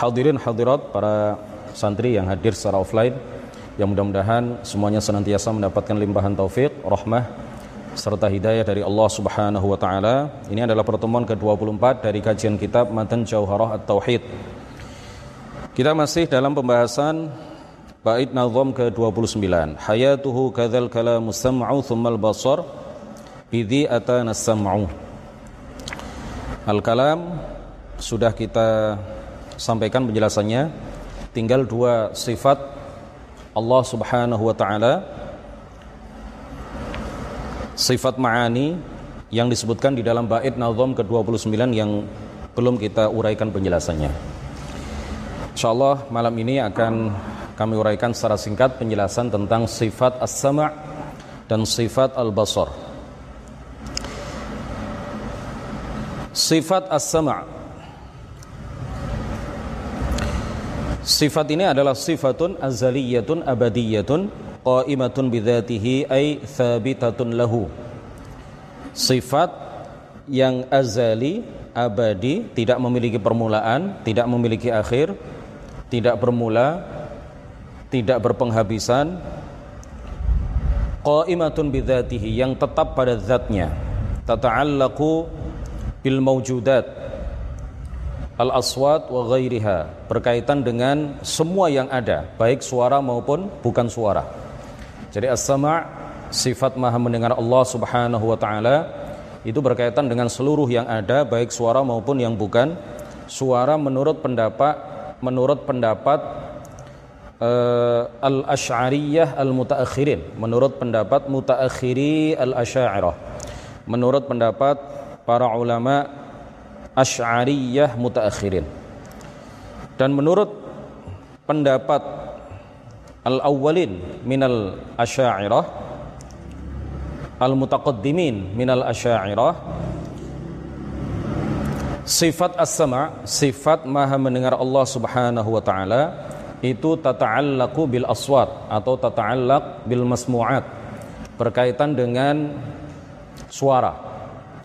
Hadirin hadirat, para santri yang hadir secara offline, yang mudah-mudahan semuanya senantiasa mendapatkan limpahan taufik, rahmah, serta hidayah dari Allah Subhanahu wa ta'ala. Ini adalah pertemuan ke-24 dari kajian kitab Matan Jauhara At-Tauhid. Kita masih dalam pembahasan bait nazam ke-29. Hayatuhu kadzal kalamu sam'u thumma al-basar bidhi atana sam'u. Al-kalam sudah kita sampaikan penjelasannya. Tinggal dua sifat Allah Subhanahu wa ta'ala, sifat ma'ani yang disebutkan di dalam bait nazam ke-29 yang belum kita uraikan penjelasannya. InsyaAllah malam ini akan kami uraikan secara singkat penjelasan tentang sifat as-sama' dan sifat al-basar. Sifat as-sama', sifat ini adalah sifatun azaliyatun abadiyatun qaimatun bidzatihi ay thabitatun lahu. Sifat yang azali, abadi, tidak memiliki permulaan, tidak memiliki akhir, tidak bermula, tidak berpenghabisan. Qaimatun bidzatihi, yang tetap pada zatnya. Tata'allaqu bil mawjudat al-aswat wa ghairiha, berkaitan dengan semua yang ada, baik suara maupun bukan suara. Jadi as-sama' sifat maha mendengar Allah Subhanahu wa ta'ala, itu berkaitan dengan seluruh yang ada, baik suara maupun yang bukan suara, menurut pendapat al-Asy'ariyah al-mutaakhirin, menurut pendapat mutaakhiri al-Asy'ariyah, menurut pendapat para ulama Asy'ariyah mutaakhirin, dan menurut pendapat al-awwalin minal asy'ariyah, al-mutaqaddimin minal asy'ariyah. Sifat as-sama', sifat maha mendengar Allah Subhanahu wa ta'ala, itu tata'allaqu bil aswat atau tata'allaq bil masmu'at, berkaitan dengan suara,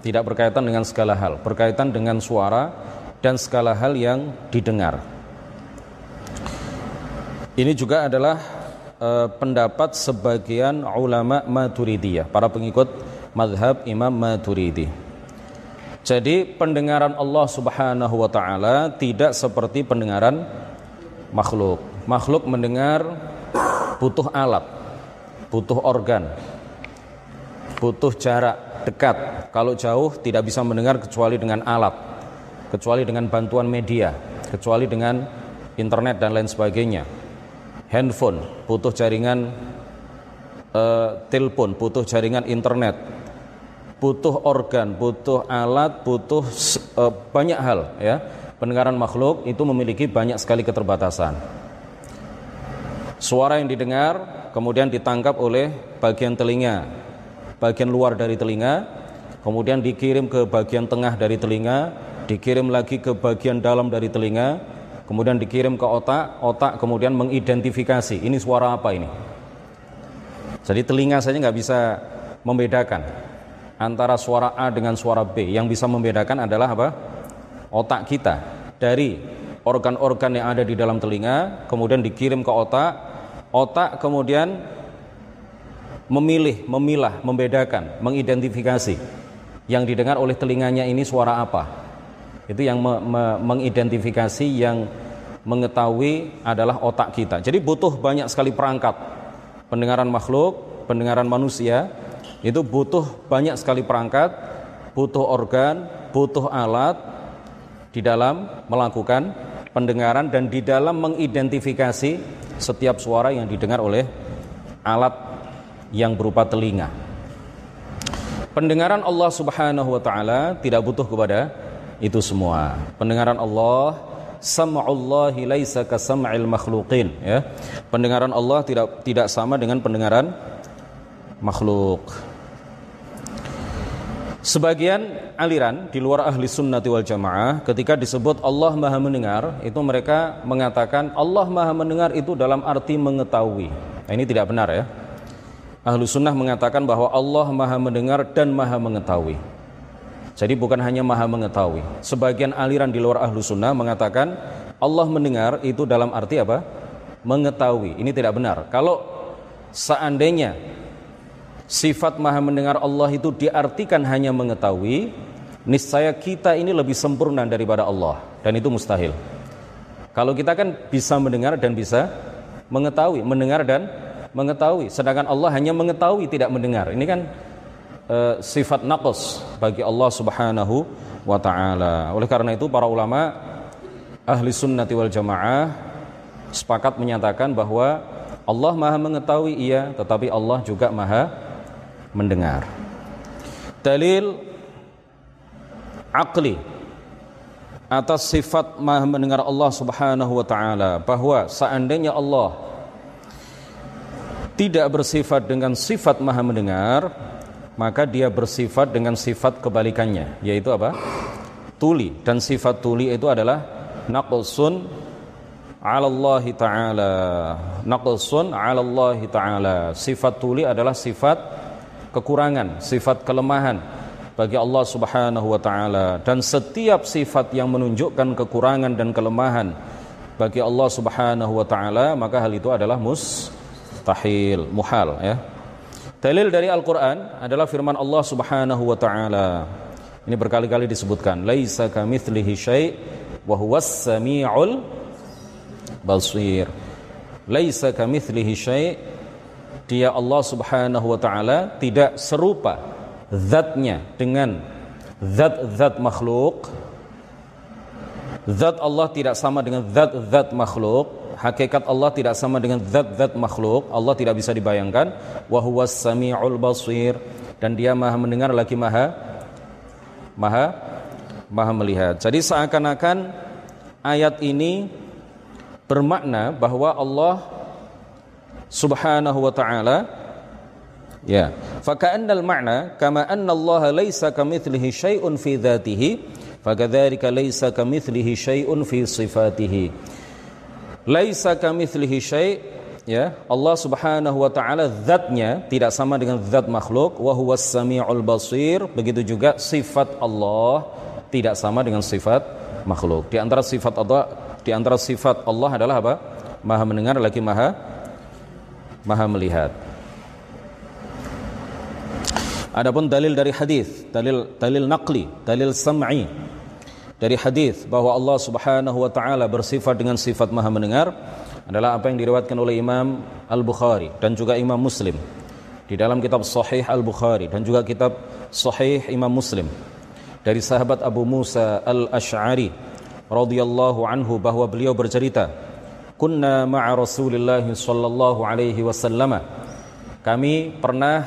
tidak berkaitan dengan segala hal, berkaitan dengan suara dan segala hal yang didengar. Ini juga adalah pendapat sebagian ulama Maturidiyah, para pengikut mazhab Imam Maturidi. Jadi pendengaran Allah Subhanahu wa ta'ala tidak seperti pendengaran makhluk. Makhluk mendengar butuh alat, butuh organ, butuh jarak dekat. Kalau jauh tidak bisa mendengar kecuali dengan alat, kecuali dengan bantuan media, kecuali dengan internet dan lain sebagainya. Handphone butuh jaringan telepon, butuh jaringan internet, butuh organ, butuh alat, butuh banyak hal, ya. Pendengaran makhluk itu memiliki banyak sekali keterbatasan. Suara yang didengar kemudian ditangkap oleh bagian telinga, bagian luar dari telinga, kemudian dikirim ke bagian tengah dari telinga, dikirim lagi ke bagian dalam dari telinga, kemudian dikirim ke otak kemudian mengidentifikasi ini suara apa ini. Jadi telinga saja nggak bisa membedakan antara suara A dengan suara B. Yang bisa membedakan adalah apa? Otak kita. Dari organ-organ yang ada di dalam telinga kemudian dikirim ke otak kemudian memilih, memilah, membedakan, mengidentifikasi yang didengar oleh telinganya ini suara apa. Itu yang mengidentifikasi, yang mengetahui adalah otak kita. Jadi butuh banyak sekali perangkat. Pendengaran makhluk, pendengaran manusia itu butuh banyak sekali perangkat, butuh organ, butuh alat di dalam melakukan pendengaran dan di dalam mengidentifikasi setiap suara yang didengar oleh alat yang berupa telinga. Pendengaran Allah Subhanahu wa ta'ala tidak butuh kepada itu semua. Pendengaran Allah, sam'ullahi laisa ka sam'il makhluqin, ya. Pendengaran Allah tidak sama dengan pendengaran makhluk. Sebagian aliran di luar ahli sunnati wal jamaah, ketika disebut Allah maha mendengar, itu mereka mengatakan Allah maha mendengar itu dalam arti mengetahui. Nah, ini tidak benar, ya. Ahlu sunnah mengatakan bahwa Allah maha mendengar dan maha mengetahui. Jadi bukan hanya maha mengetahui. Sebagian aliran di luar ahlu sunnah mengatakan Allah mendengar itu dalam arti apa? Mengetahui. Ini tidak benar. Kalau seandainya sifat maha mendengar Allah itu diartikan hanya mengetahui, niscaya kita ini lebih sempurna daripada Allah. Dan itu mustahil. Kalau kita kan bisa mendengar dan bisa mengetahui, mendengar dan mengetahui. Sedangkan Allah hanya mengetahui, tidak mendengar. Ini kan sifat naqs bagi Allah subhanahu wa ta'ala. Oleh karena itu para ulama ahli sunnati wal jamaah sepakat menyatakan bahwa Allah maha mengetahui, iya, tetapi Allah juga maha mendengar. Dalil aqli atas sifat maha mendengar Allah subhanahu wa ta'ala, bahwa seandainya Allah tidak bersifat dengan sifat maha mendengar, maka dia bersifat dengan sifat kebalikannya, yaitu apa? Tuli. Dan sifat tuli itu adalah naqsun 'ala Allah ta'ala. Naqsun 'ala Allah ta'ala. Sifat tuli adalah sifat kekurangan, sifat kelemahan bagi Allah subhanahu wa ta'ala. Dan setiap sifat yang menunjukkan kekurangan dan kelemahan bagi Allah subhanahu wa ta'ala, maka hal itu adalah mustahil, muhal, ya. Dalil dari Al-Quran adalah firman Allah subhanahu wa ta'ala. Ini berkali-kali disebutkan, laisa kamitslihi syai' wa huwas sami'ul basir. Laisa kamitslihi syai', dia Allah subhanahu wa ta'ala tidak serupa zatnya dengan zat-zat makhluk. Zat Allah tidak sama dengan zat-zat makhluk. Hakikat Allah tidak sama dengan zat-zat makhluk. Allah tidak bisa dibayangkan. Wa huwas sami'ul basir, dan dia maha mendengar lagi maha melihat. Jadi seakan-akan ayat ini bermakna bahwa Allah subhanahu wa ta'ala, ya, faka'annal ma'na kama anna Allah laysa kamithlihi syai'un fi dhatihi fakadzalika laysa kamithlihi syai'un fi sifatihi. Laisa kamitslihi syai', ya, Allah subhanahu wa ta'ala zatnya tidak sama dengan zat makhluk. Wa huwas sami'ul basir, begitu juga sifat Allah tidak sama dengan sifat makhluk. Di antara sifat Allah, adalah apa? Maha mendengar lagi maha melihat. Adapun dalil dari hadis, dalil naqli, dalil sam'i dari hadis bahwa Allah subhanahu wa ta'ala bersifat dengan sifat maha mendengar adalah apa yang diriwayatkan oleh Imam Al Bukhari dan juga Imam Muslim di dalam kitab Sahih Al Bukhari dan juga kitab Sahih Imam Muslim, dari sahabat Abu Musa Al Asy'ari radhiyallahu anhu, bahwa beliau bercerita, kunna ma'a Rasulillah sallallahu alaihi wasallam, kami pernah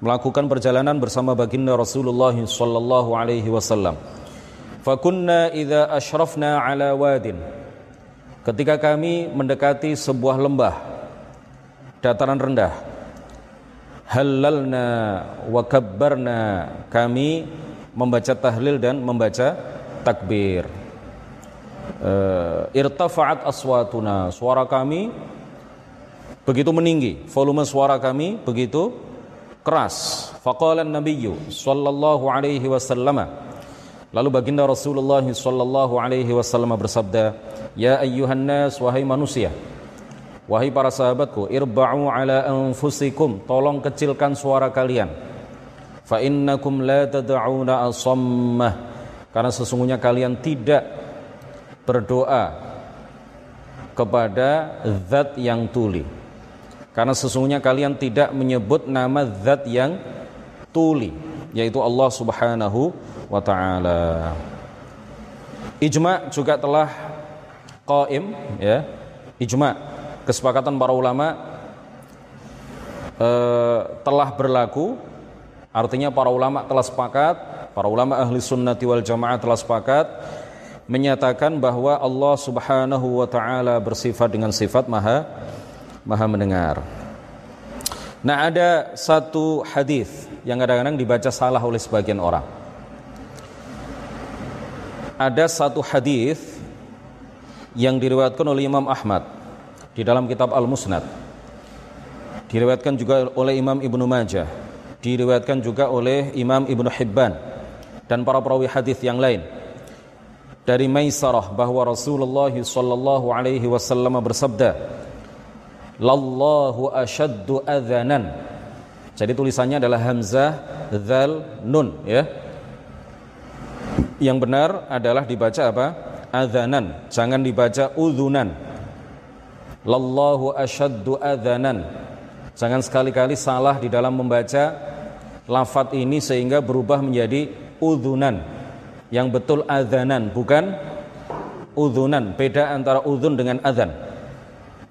melakukan perjalanan bersama baginda Rasulullah sallallahu alaihi wasallam. Fakunna idza ashrafna ala wadin, ketika kami mendekati sebuah lembah dataran rendah, halalna wa kabbarna, kami membaca tahlil dan membaca takbir. Irtafa'at aswatuna, suara kami begitu meninggi, volume suara kami begitu keras. Faqala an-nabiyyu sallallahu alaihi wasallam, lalu baginda Rasulullah sallallahu alaihi wasallam bersabda, ya ayyuhan nas, wahai manusia, wahai para sahabatku, irba'u ala anfusikum, tolong kecilkan suara kalian, fa innakum la tad'una as-sammah, karena sesungguhnya kalian tidak berdoa kepada zat yang tuli, karena sesungguhnya kalian tidak menyebut nama zat yang tuli, yaitu Allah subhanahu wa ta'ala. Ijma' juga telah qaim, ya, ijma', kesepakatan para ulama telah berlaku. Artinya para ulama telah sepakat, para ulama ahli sunnati wal jamaah telah sepakat menyatakan bahwa Allah subhanahu wa ta'ala bersifat dengan sifat maha mendengar. Nah, ada satu hadis yang kadang-kadang dibaca salah oleh sebagian orang. Ada satu hadis yang diriwayatkan oleh Imam Ahmad di dalam kitab Al-Musnad, diriwayatkan juga oleh Imam Ibn Majah, diriwayatkan juga oleh Imam Ibn Hibban dan para perawi hadis yang lain. dari Maisarah bahwa Rasulullah sallallahu alaihi wasallam bersabda, "Lallahu ashaddu adzanan." Jadi tulisannya adalah hamzah dzal nun, ya. Yang benar adalah dibaca apa? Adzanan, jangan dibaca udzunan. Lallahu ashaddu adzanan. Jangan sekali-kali salah di dalam membaca lafadz ini sehingga berubah menjadi udzunan. Yang betul adzanan, bukan udzunan. Beda antara udzun dengan adzan.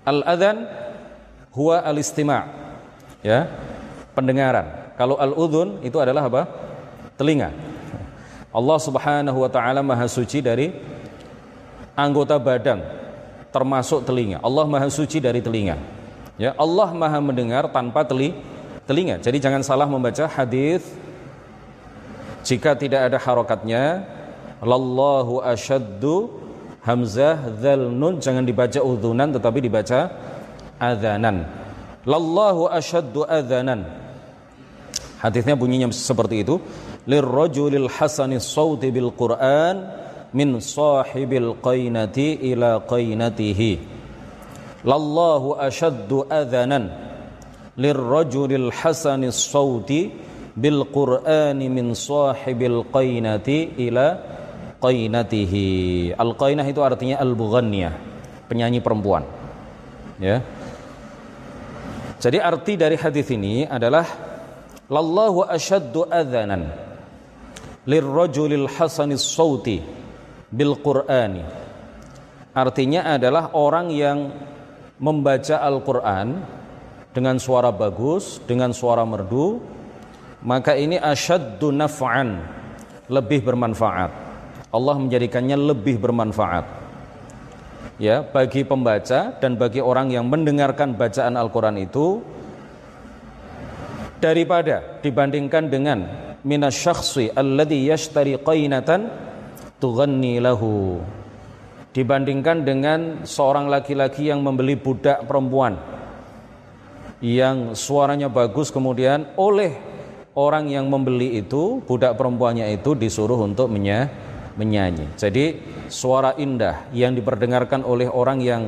Al-adzan huwa al-istima', ya, pendengaran. Kalau al-udzun itu adalah apa? Telinga. Allah Subhanahu wa taala Maha Suci dari anggota badan termasuk telinga. Allah Maha Suci dari telinga. Ya, Allah Maha mendengar tanpa telinga. Jadi jangan salah membaca hadis jika tidak ada harokatnya. Lallahu ashaddu hamzah dzal nun, jangan dibaca udzunan tetapi dibaca adzanan. Lallahu ashaddu adzanan. Hadisnya bunyinya seperti itu. Lirrajulil hasanis sauti bil Qur'an min sahibil qainati ila qainatihi. Lallahu ashaddu adzanan lirrajulil hasanis sauti bil Qur'ani min sahibil qainati ila qainatihi. Al qainah itu artinya al mughniyah, penyanyi perempuan, ya. Jadi arti dari hadis ini adalah lallahu ashaddu adzanan lirrajulil hasanis sauti bil Qur'ani. Artinya adalah orang yang membaca Al-Qur'an dengan suara bagus, dengan suara merdu, maka ini asyaddu naf'an, lebih bermanfaat. Allah menjadikannya lebih bermanfaat, ya, bagi pembaca dan bagi orang yang mendengarkan bacaan Al-Quran itu, daripada dibandingkan dengan minasyakhsi alladhi yashtari qainatan tughanni lahu, dibandingkan dengan seorang laki-laki yang membeli budak perempuan yang suaranya bagus, kemudian oleh orang yang membeli itu, budak perempuannya itu disuruh untuk menyanyi. Jadi suara indah yang diperdengarkan oleh orang yang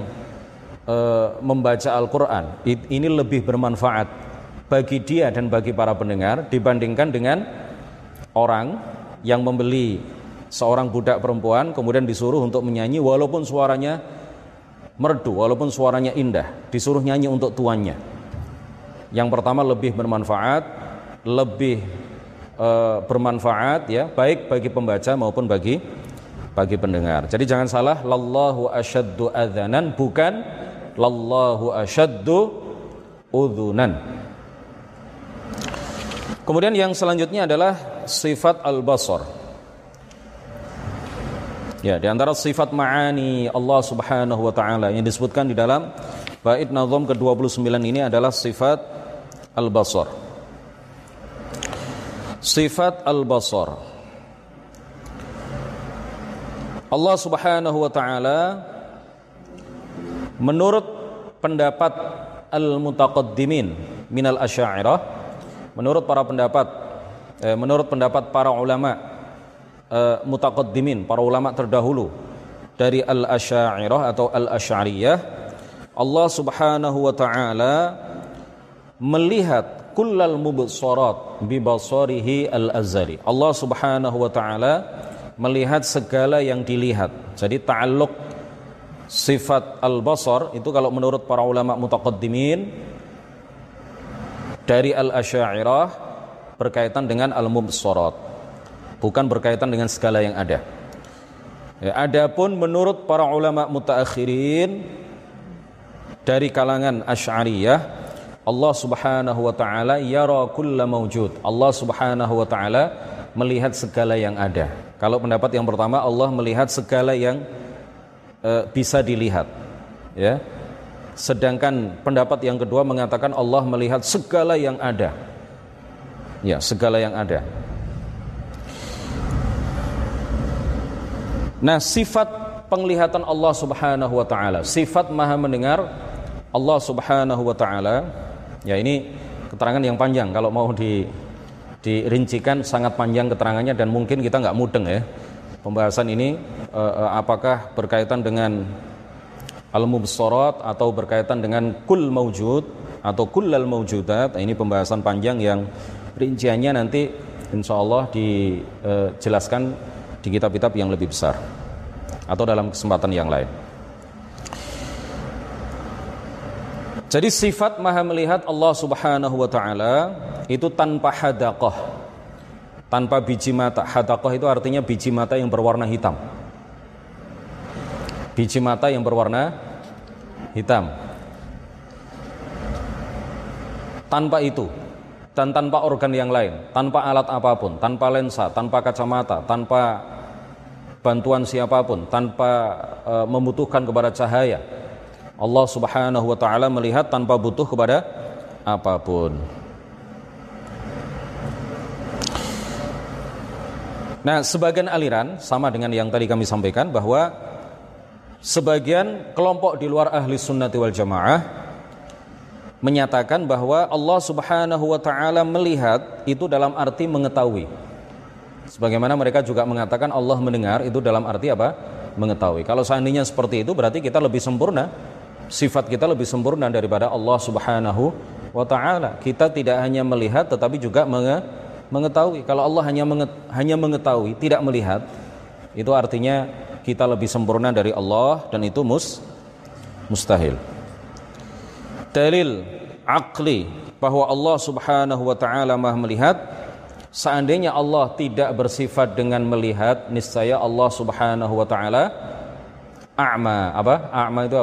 membaca Al-Quran ini lebih bermanfaat bagi dia dan bagi para pendengar dibandingkan dengan orang yang membeli seorang budak perempuan kemudian disuruh untuk menyanyi, walaupun suaranya merdu, walaupun suaranya indah, disuruh nyanyi untuk tuannya. Yang pertama lebih bermanfaat, lebih bermanfaat, ya, baik bagi pembaca maupun bagi pendengar. Jadi jangan salah lallahu ashaddu adzanan, bukan lallahu ashaddu udzunan. Kemudian yang selanjutnya adalah sifat al-basar. Ya, di antara sifat ma'ani Allah Subhanahu wa taala yang disebutkan di dalam bait nazam ke-29 ini adalah sifat al-basar. Sifat al-basar. Allah Subhanahu wa ta'ala menurut pendapat al-mutaqaddimin minal asy'ariyah, menurut pendapat para ulama mutaqaddimin, para ulama terdahulu dari al-asy'ariyah atau al-asy'ariyah, Allah Subhanahu wa ta'ala melihat kullal mubsarat bibasarihi al-azali. Allah Subhanahu wa ta'ala melihat segala yang dilihat. Jadi ta'alluq sifat al-basar itu kalau menurut para ulama mutaqaddimin dari al-asy'ariyah berkaitan dengan al-mubsarat, bukan berkaitan dengan segala yang ada, ya. Adapun menurut para ulama mutaakhirin dari kalangan asy'ariyah, Allah Subhanahu wa ta'ala yara kulla mawjud. Allah Subhanahu wa ta'ala melihat segala yang ada. Kalau pendapat yang pertama, Allah melihat segala yang bisa dilihat, ya. Sedangkan pendapat yang kedua mengatakan Allah melihat segala yang ada. Ya, segala yang ada. Nah, sifat penglihatan Allah Subhanahu wa ta'ala, sifat maha mendengar Allah Subhanahu wa ta'ala, ya, ini keterangan yang panjang. Kalau mau dirincikan sangat panjang keterangannya dan mungkin kita nggak mudeng, ya. Pembahasan ini apakah berkaitan dengan al-mubsharat atau berkaitan dengan kull mawjud atau kullal mawjudat. Ini pembahasan panjang yang rinciannya nanti insyaallah dijelaskan di kitab-kitab yang lebih besar atau dalam kesempatan yang lain. Jadi sifat maha melihat Allah Subhanahu wa ta'ala itu tanpa hadaqah, tanpa biji mata. Hadaqah itu artinya biji mata yang berwarna hitam. Biji mata yang berwarna hitam. Tanpa itu dan tanpa organ yang lain, tanpa alat apapun, tanpa lensa, tanpa kacamata, tanpa bantuan siapapun, tanpa membutuhkan kepada cahaya. Allah Subhanahu wa ta'ala melihat tanpa butuh kepada apapun. Nah, sebagian aliran sama dengan yang tadi kami sampaikan bahwa sebagian kelompok di luar ahli sunnati wal jamaah menyatakan bahwa Allah Subhanahu wa ta'ala melihat itu dalam arti mengetahui. Sebagaimana mereka juga mengatakan Allah mendengar itu dalam arti apa? Mengetahui. Kalau seandainya seperti itu berarti kita lebih sempurna, sifat kita lebih sempurna daripada Allah Subhanahu wa ta'ala. Kita tidak hanya melihat tetapi juga mengetahui. Kalau Allah hanya mengetahui, tidak melihat, itu artinya kita lebih sempurna dari Allah dan itu mustahil. Dalil akli bahwa Allah Subhanahu wa ta'ala maha melihat, seandainya Allah tidak bersifat dengan melihat, niscaya Allah Subhanahu wa ta'ala a'ma. A'ma itu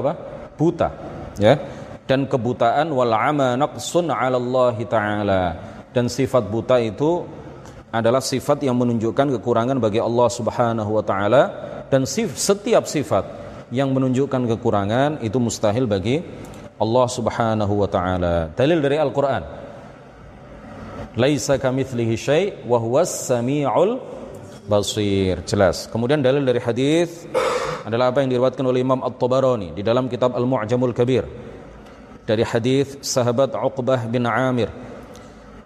buta, ya. Dan kebutaan wal 'ama naqsun 'ala Allah ta'ala, dan sifat buta itu adalah sifat yang menunjukkan kekurangan bagi Allah Subhanahu wa ta'ala, dan setiap sifat yang menunjukkan kekurangan itu mustahil bagi Allah Subhanahu wa ta'ala. Dalil dari Al-Qur'an, laisa kamitslihi syai' wa huwas samiul basir, jelas. Kemudian dalil dari hadis adalah apa yang diriwayatkan oleh Imam At-Tabarani di dalam kitab Al-Mu'jamul Kabir dari hadis sahabat Uqbah bin Amir.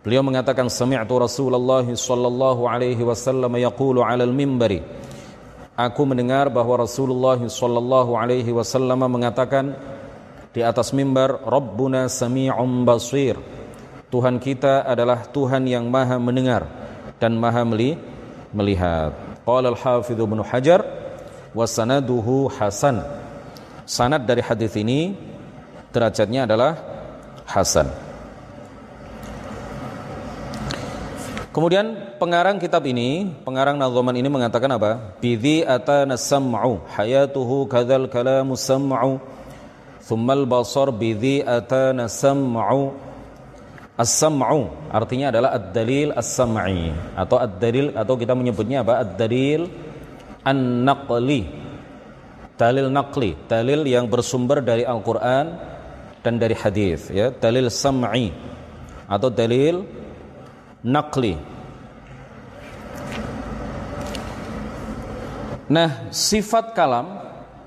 Beliau mengatakan sami'tu Rasulullah sallallahu alaihi wasallam yaqulu 'alal mimbari, aku mendengar bahwa Rasulullah sallallahu alaihi wasallam mengatakan di atas mimbar, Rabbuna sami'un basir, Tuhan kita adalah Tuhan yang maha mendengar dan maha melihat. Qala al-Hafidhu bin Hajar wa sanaduhu hasan. Sanad dari hadis ini derajatnya adalah hasan. Kemudian pengarang kitab ini, pengarang nazaman ini mengatakan apa? Bidhi atana sam'u hayatuhu kadzal kalamu sam'u thumma al-basar bidhi atana sam'u. As-sam'u artinya adalah ad-dalil as-sam'i atau ad-dalil, atau kita menyebutnya apa? Ad-dalil an-naqli. Dalil naqli, dalil yang bersumber dari Al-Qur'an dan dari hadis, ya. Dalil sam'i atau dalil naqli. Nah, sifat kalam,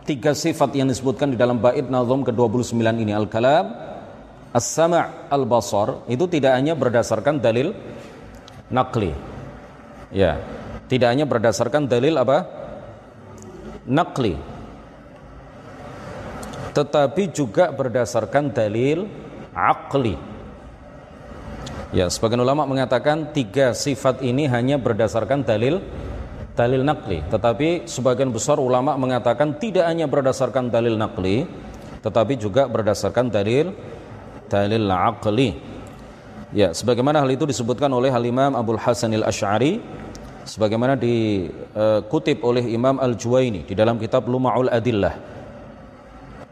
tiga sifat yang disebutkan di dalam bait nazam ke-29 ini, al-kalam, as-sama' al-basar, itu tidak hanya berdasarkan dalil naqli, ya, tidak hanya berdasarkan dalil naqli, tetapi juga berdasarkan dalil aqli, ya. Sebagian ulama mengatakan tiga sifat ini hanya berdasarkan dalil naqli, tetapi sebagian besar ulama mengatakan tidak hanya berdasarkan dalil naqli tetapi juga berdasarkan dalil aqli, ya. Sebagaimana hal itu disebutkan oleh al-imam Abul Hasan Al-Asy'ari, sebagaimana dikutip oleh Imam Al-Juwaini di dalam kitab Lumaul Adillah,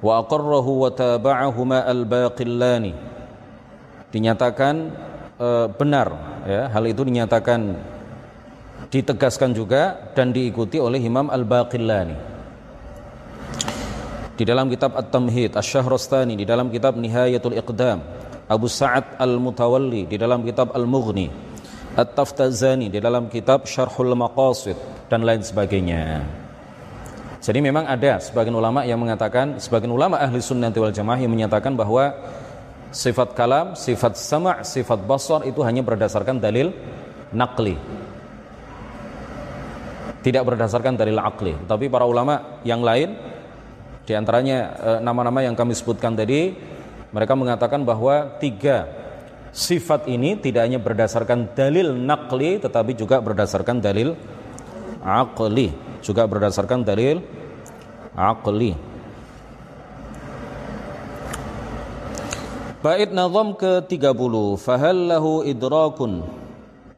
wa aqarrahu wa taba'ahuma al-baqillani, dinyatakan benar, ya. Hal itu dinyatakan, ditegaskan juga dan diikuti oleh Imam al-Baqillani di dalam kitab At-Tamhid, Ash-Shahrastani di dalam kitab Nihayatul Iqdam, Abu Sa'ad Al-Mutawalli di dalam kitab Al-Mughni, At-Taftazani di dalam kitab Syarhul Maqasid, dan lain sebagainya. Jadi memang ada sebagian ulama yang mengatakan, sebagian ulama ahli sunnah wal jamaah yang menyatakan bahwa sifat kalam, sifat sama', sifat basar itu hanya berdasarkan dalil naqli. tidak berdasarkan dalil aqli. Tapi para ulama yang lain, diantaranya nama-nama yang kami sebutkan tadi, mereka mengatakan bahwa tiga sifat ini tidak hanya berdasarkan dalil naqli, tetapi juga berdasarkan dalil aqli, juga berdasarkan dalil aqli. Bait nazam ke-30, fahal lahu idrakun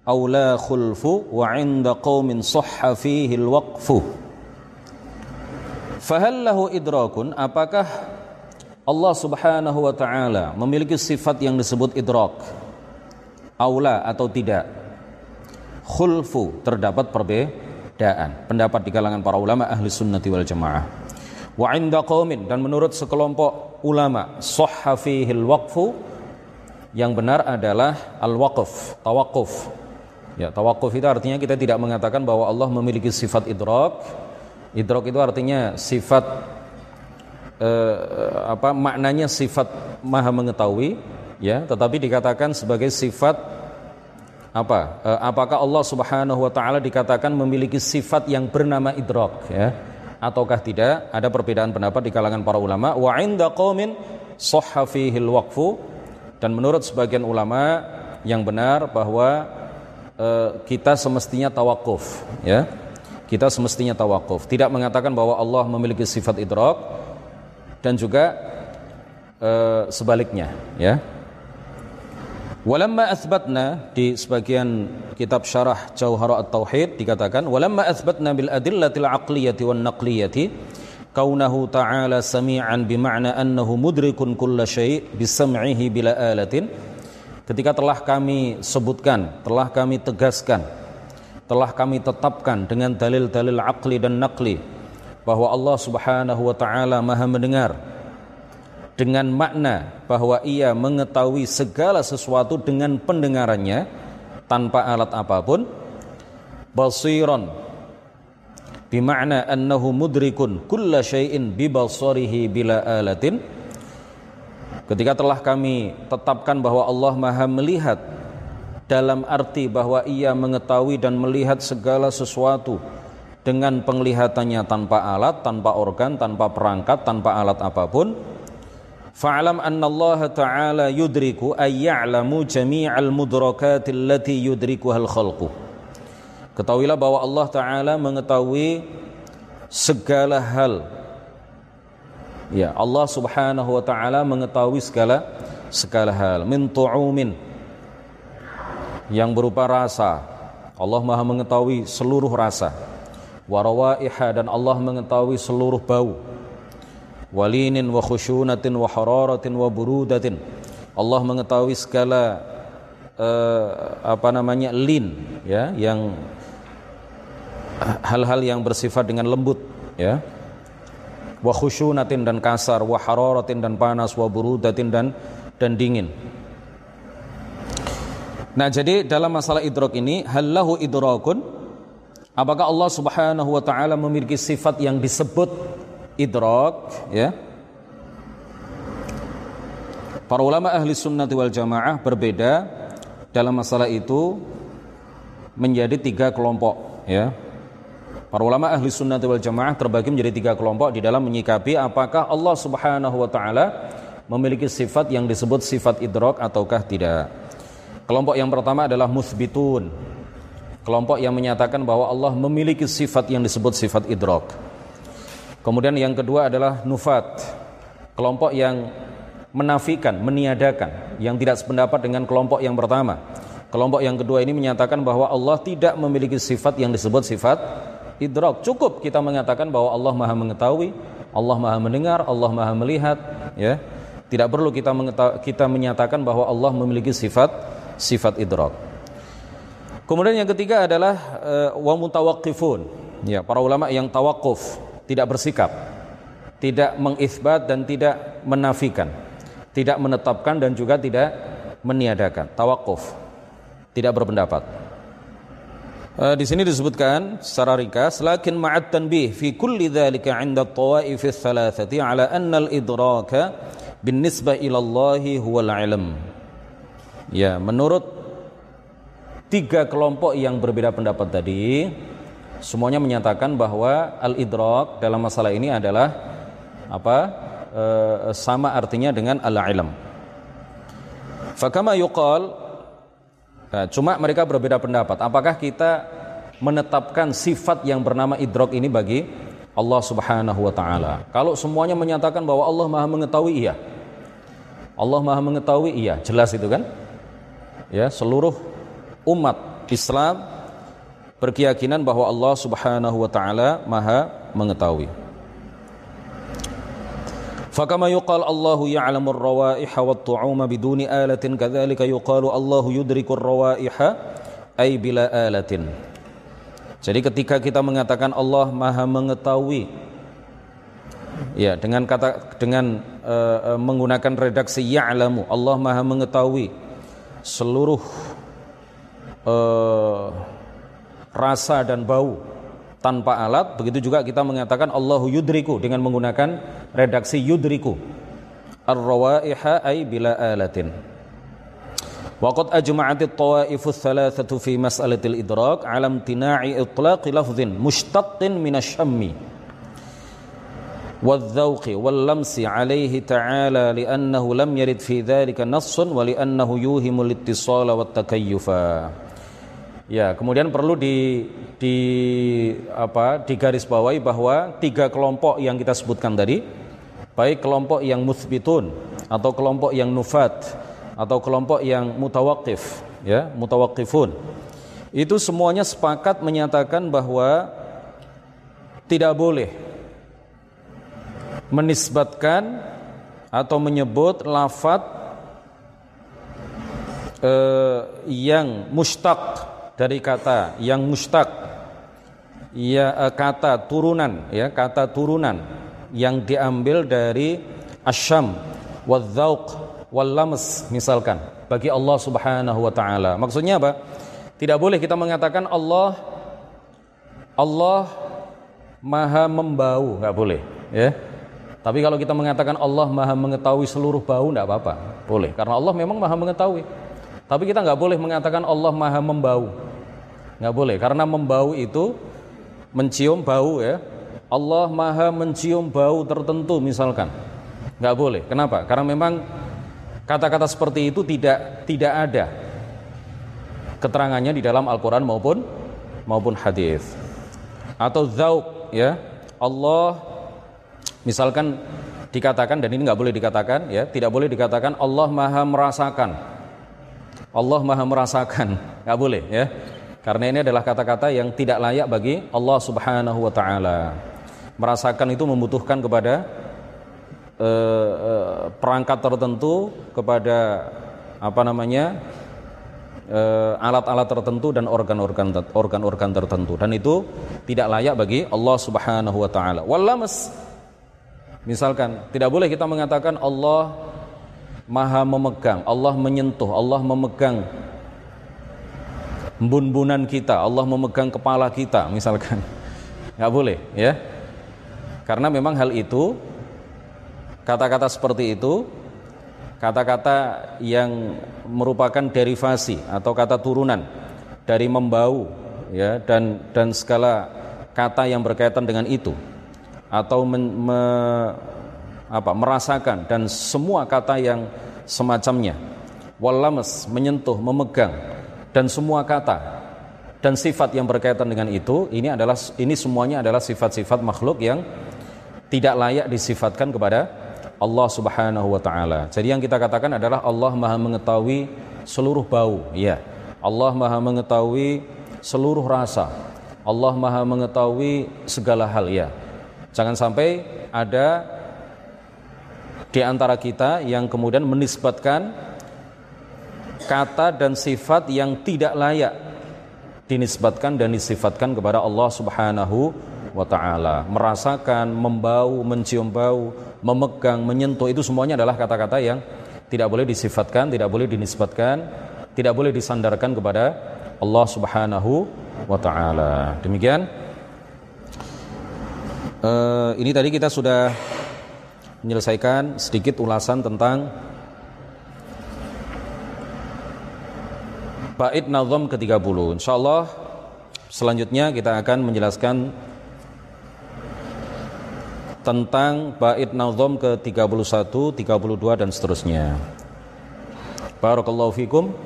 aw la khulfu wa 'inda qaumin sahha fihi al-waqfu. Fahal lahu idrakun, apakah Allah Subhanahu wa taala memiliki sifat yang disebut idrak? Aula atau tidak? Khulfu, terdapat perbedaan pendapat di kalangan para ulama ahli sunnati wal jamaah. Wa 'inda qaumin, dan menurut sekelompok ulama, shahha fihil waqfu, yang benar adalah al-waqf, tawaquf. Ya, tawaquf itu artinya kita tidak mengatakan bahwa Allah memiliki sifat idrak. Idrak itu artinya sifat maknanya sifat maha mengetahui, ya, tetapi dikatakan sebagai sifat apakah Allah Subhanahu wa taala dikatakan memiliki sifat yang bernama idrak, ya, ataukah tidak? Ada perbedaan pendapat di kalangan para ulama. Wa 'inda qaumin shahha fihil waqfu, dan menurut sebagian ulama yang benar bahwa kita semestinya tawakuf, ya. Kita semestinya tawakuf, tidak mengatakan bahwa Allah memiliki sifat idrak, dan juga sebaliknya, ya. Walamma athbatna, di sebagian kitab Syarah Jauhara At-Tauhid dikatakan, walamma athbatna bil adillatil aqliyati wan naqliyati kaunahu ta'ala sami'an bima'na annahu mudrikun kulla syai' bisam'ihi bila alatin. Ketika telah kami sebutkan, telah kami tegaskan, telah kami tetapkan dengan dalil-dalil aqli dan naqli bahwa Allah Subhanahu wa taala Maha mendengar, dengan makna bahwa ia mengetahui segala sesuatu dengan pendengarannya tanpa alat apapun. Basiran bimakna annahu mudrikun kulla syai'in bibasarihi bila alatin. Ketika telah kami tetapkan bahwa Allah Maha melihat, dalam arti bahwa ia mengetahui dan melihat segala sesuatu dengan penglihatannya tanpa alat, tanpa organ, tanpa perangkat, tanpa alat apapun. Fa'alam annallaha ta'ala yudriku ay ya'lamu jami'al mudrakati allati yudrikuhal khalqu. Ketahuilah bahwa Allah Ta'ala mengetahui segala hal. Ya, Allah Subhanahu wa taala mengetahui segala hal. Min tu'umin, yang berupa rasa. Allah Maha mengetahui seluruh rasa. Wa rawaiha, dan Allah mengetahui seluruh bau. Walinin wa khusyunatin wa hararatin wa burudatin, Allah mengetahui segala lin, ya, yang hal-hal yang bersifat dengan lembut, ya. Wa khusyunatin, dan kasar, wa hararatin, dan panas, wa burudatin, dan dingin. Nah, jadi dalam masalah idrak ini, hal lahu idrakun, apakah Allah Subhanahu wa taala memiliki sifat yang disebut idrak, ya? Para ulama ahli sunnati wal jamaah berbeda dalam masalah itu menjadi tiga kelompok, ya. Para ulama ahli sunnati wal jamaah terbagi menjadi tiga kelompok di dalam menyikapi apakah Allah Subhanahu wa taala memiliki sifat yang disebut sifat idrak ataukah tidak. Kelompok yang pertama adalah mutsbitun, kelompok yang menyatakan bahwa Allah memiliki sifat yang disebut sifat idrak. Kemudian yang kedua adalah nufat, kelompok yang menafikan, meniadakan, yang tidak sependapat dengan kelompok yang pertama. Kelompok yang kedua ini menyatakan bahwa Allah tidak memiliki sifat yang disebut sifat idrak. Cukup kita mengatakan bahwa Allah Maha mengetahui, Allah Maha mendengar, Allah Maha melihat, ya. Tidak perlu kita menyatakan bahwa Allah memiliki sifat idrak. Kemudian yang ketiga adalah wa mutawaqqifun, ya, para ulama yang tawakuf, tidak bersikap, tidak mengitsbat dan tidak menafikan, tidak menetapkan dan juga tidak meniadakan, tawakuf, tidak berpendapat. Di sini disebutkan secara ringkas, lakin ma'at tanbih fi kulli dzalika 'inda at-tawa'if ats-tsalatsati 'ala anna al-idraka binisbah ila Allah huwal 'ilm. Ya, menurut tiga kelompok yang berbeda pendapat tadi, semuanya menyatakan bahwa al-idrak dalam masalah ini adalah sama artinya dengan al-ilm. Fakama yuqal, cuma mereka berbeda pendapat. Apakah kita menetapkan sifat yang bernama idrak ini bagi Allah Subhanahu wa ta'ala? Kalau semuanya menyatakan bahwa Allah Maha mengetahui, iya. Allah Maha mengetahui, iya. Jelas itu kan? Ya, seluruh umat Islam berkeyakinan bahwa Allah Subhanahu wa ta'ala Maha mengetahui. Fakama yuqal Allahu ya'lamur rawaiha wat-tu'uma biduni alatin kadzalika yuqalu Allahu yudrikul rawaiha ay bila alatin. Jadi ketika kita mengatakan Allah Maha mengetahui, ya, dengan kata menggunakan redaksi ya'lamu, Allah Maha mengetahui seluruh rasa dan bau tanpa alat, begitu juga kita mengatakan Allahu yudriku dengan menggunakan redaksi yudriku ar-rawaiha ay bila alatin. Waqad ajma'atit tawaifus thalathatu fi mas'alatil idrak 'ala imtina'i itlaq lafdhin mushtaqqin min asy-syammi wadh-dhauqi wal-lamsi 'alayhi ta'ala li'annahu lam yarid fi dhalika nassun wa li'annahu yuhimu al-ittisala wat-takayyufa. Ya, kemudian perlu digarisbawahi bahwa tiga kelompok yang kita sebutkan tadi, baik kelompok yang muthbitun atau kelompok yang nufat atau kelompok yang mutawakif, ya, mutawakifun, itu semuanya sepakat menyatakan bahwa tidak boleh menisbatkan atau menyebut lafad yang mustaq dari kata yang mustaq, ya, kata turunan, ya, kata turunan yang diambil dari asyam wadh-dhauq wal-lams misalkan bagi Allah Subhanahu wa taala. Maksudnya apa? Tidak boleh kita mengatakan Allah Maha membau, enggak boleh, ya. Tapi kalau kita mengatakan Allah Maha mengetahui seluruh bau, enggak apa-apa. Boleh, karena Allah memang Maha mengetahui. Tapi kita enggak boleh mengatakan Allah Maha membau. Enggak boleh, karena membau itu mencium bau, ya. Allah Maha mencium bau tertentu misalkan. Enggak boleh. Kenapa? Karena memang kata-kata seperti itu tidak ada keterangannya di dalam Al-Qur'an maupun hadis. Atau dzauq, ya. Allah misalkan dikatakan, dan ini enggak boleh dikatakan, ya, tidak boleh dikatakan Allah Maha merasakan. Allah Maha merasakan, enggak boleh, ya. Karena ini adalah kata-kata yang tidak layak bagi Allah Subhanahu wa taala. Merasakan itu membutuhkan kepada perangkat tertentu, kepada alat-alat tertentu dan organ-organ tertentu, dan itu tidak layak bagi Allah Subhanahu wa taala. Wal-lams misalkan, tidak boleh kita mengatakan Allah Maha memegang, Allah menyentuh, Allah memegang bun-bunan kita, Allah memegang kepala kita misalkan. Enggak boleh, ya. Karena memang hal itu, kata-kata seperti itu, kata-kata yang merupakan derivasi atau kata turunan dari membau, ya, dan segala kata yang berkaitan dengan itu, atau merasakan dan semua kata yang semacamnya. Wal-lams, menyentuh, memegang, dan semua kata dan sifat yang berkaitan dengan itu, ini semuanya adalah sifat-sifat makhluk yang tidak layak disifatkan kepada Allah Subhanahu wa taala. Jadi yang kita katakan adalah Allah Maha mengetahui seluruh bau, ya. Allah Maha mengetahui seluruh rasa. Allah Maha mengetahui segala hal, ya. Jangan sampai ada di antara kita yang kemudian menisbatkan kata dan sifat yang tidak layak dinisbatkan dan disifatkan kepada Allah Subhanahu wa ta'ala. Merasakan, membau, mencium bau, memegang, menyentuh, itu semuanya adalah kata-kata yang tidak boleh disifatkan, tidak boleh dinisbatkan, tidak boleh disandarkan kepada Allah Subhanahu wa ta'ala. Demikian. Ini tadi kita sudah menyelesaikan sedikit ulasan tentang bait nazam ke-30. Insyaallah Selanjutnya kita akan menjelaskan tentang bait nazom ke-31, 32 dan seterusnya. Barakallahu fikum.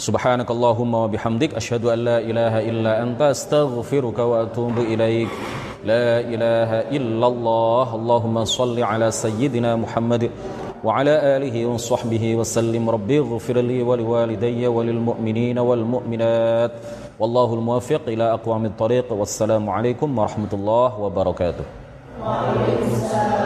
Subhanakallahumma wa bihamdik asyhadu an la ilaha illa anta astaghfiruka wa atubu ilaik. La ilaha illallah. Allahumma shalli ala sayyidina Muhammad wa ala alihi wa sahbihi wa sallim. Rabbi ighfirli wa liwalidayya wa lil mu'minina wal mu'minat. Wallahul muwaffiq ila aqwamit thariq. Wassalamu alaikum warahmatullahi wabarakatuh. Waalaikumsalam.